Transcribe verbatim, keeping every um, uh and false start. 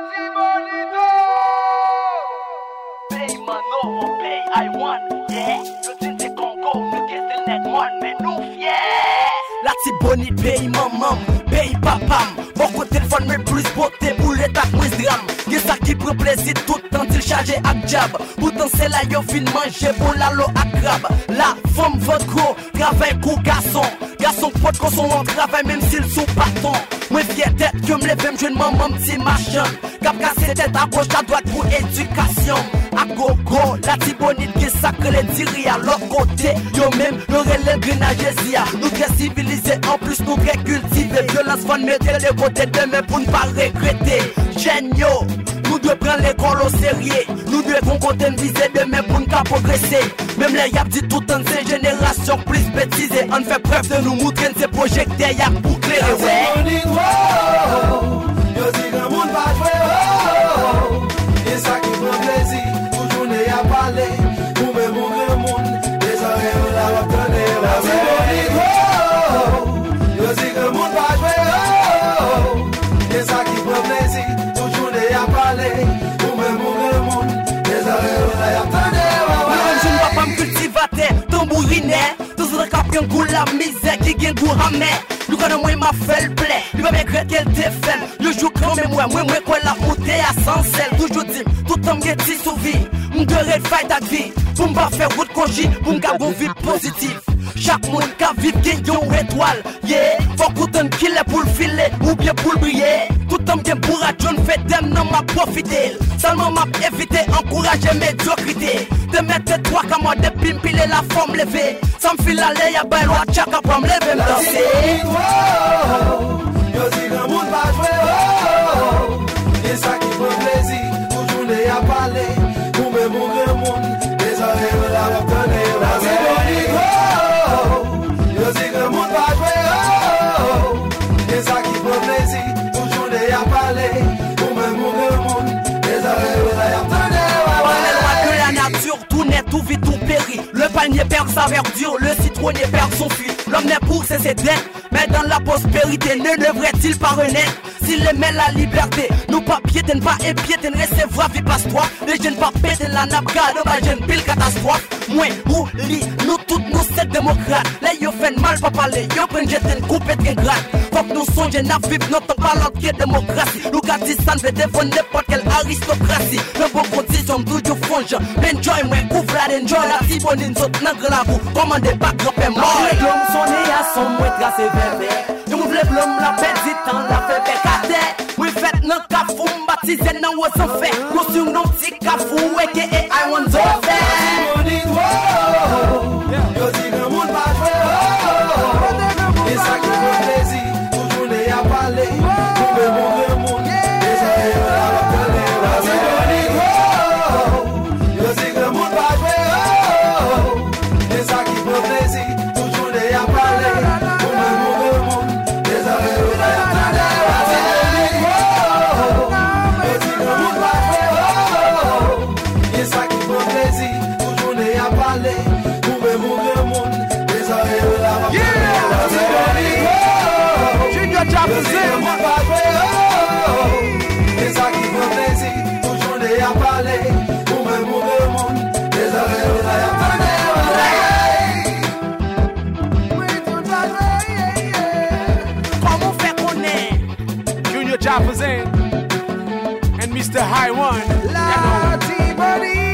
Latibonit. Paye mano, on paye I-One, yeah. Le team c'est Congo, le guest c'est le net one, mais nous fiers. Latibonit paye maman, paye papam. Beaucoup téléphone mais plus beauté, boulette à prise drame. Y'a ça qui prend plaisir tout temps il charge à jab. Pourtant c'est là yo fin manger pour la l'eau à crabe. La femme votre gros, travail coup garçon. Garçon pote quand son on travaille même s'il sous bâton. Moi fier tête que me lève, je ne maman petit machin. Cap cassé tête à gauche à droite pour éducation. A gogo, Latibonit qui sacre les tirer à l'autre côté. Yo même, yo relève grenagésia. Nous très civilisés, en plus nous très cultivés. Violence van mettre les côtés demain pour ne pas regretter. Géniaux, nous devons prendre l'école au sérieux. Nous devons compter viser demain pour ne pas progresser. Même les yap dit tout en ces générations plus bêtisées. On fait preuve de nous montrer ces projecteurs yap pour clairer. Ouais. Qui goût la misère, qui goût ramé. Nous connaissons moins ma felle plaît. Nous pas regret qu'elle te fait. Le jour quand même moi, moi, moi, quoi la montée à sans sel. Toujours dit, tout homme qui est survie. Mon guerrier fight ta vie. Pour me faire route congé, pour me garder vie positive. Chaque monde qui a vivre qui une étoile. Yeah, faut qu'on donne qu'il est pour le filer ou bien pour le briller. Tout homme qui pour la John fait dem non m'a profité. Seulement m'a évité, encourager médiocrité. De mettre trois comme moi, de pimpiler la forme levée. Sans fil à l'air, y'a pas le chaka pour me lever, me danser. Tout vit, tout périt. Le palmier perd sa verdure, le citronnier perd son fruit. L'homme n'est pour ses dettes, mais dans la prospérité, ne devrait-il pas renaître? S'il aimait la liberté, nous pas piétine, pas épiétine, recevoir vie passe toi. Les jeunes pas péter la nappe, garde pas jeune pile catastrophe. Moi, ou li, nous toutes nous c'est démocrates. Les yo fait mal pas parler, yo prennent jeter coupe et ingrate. Faut que nous songeons à vivre notre parlant qui est démocratie. Nous gars disent ça ne veut défendre n'importe quelle aristocratie. Le bon côté, j'en doute du fonge. Enjoy, moi, couvre la enjoy la si bonne une autre n'engre la boue. Comment des bacs grimper mort? Les hommes sont nés à son moins tracé vert. Nous voulons l'homme la pète du temps, la fait bécadère. Oui, faites notre cafou, baptisé dans vos enfers. Nous sommes nos petits cafou, et que I-One and Mister High One. Latibonit.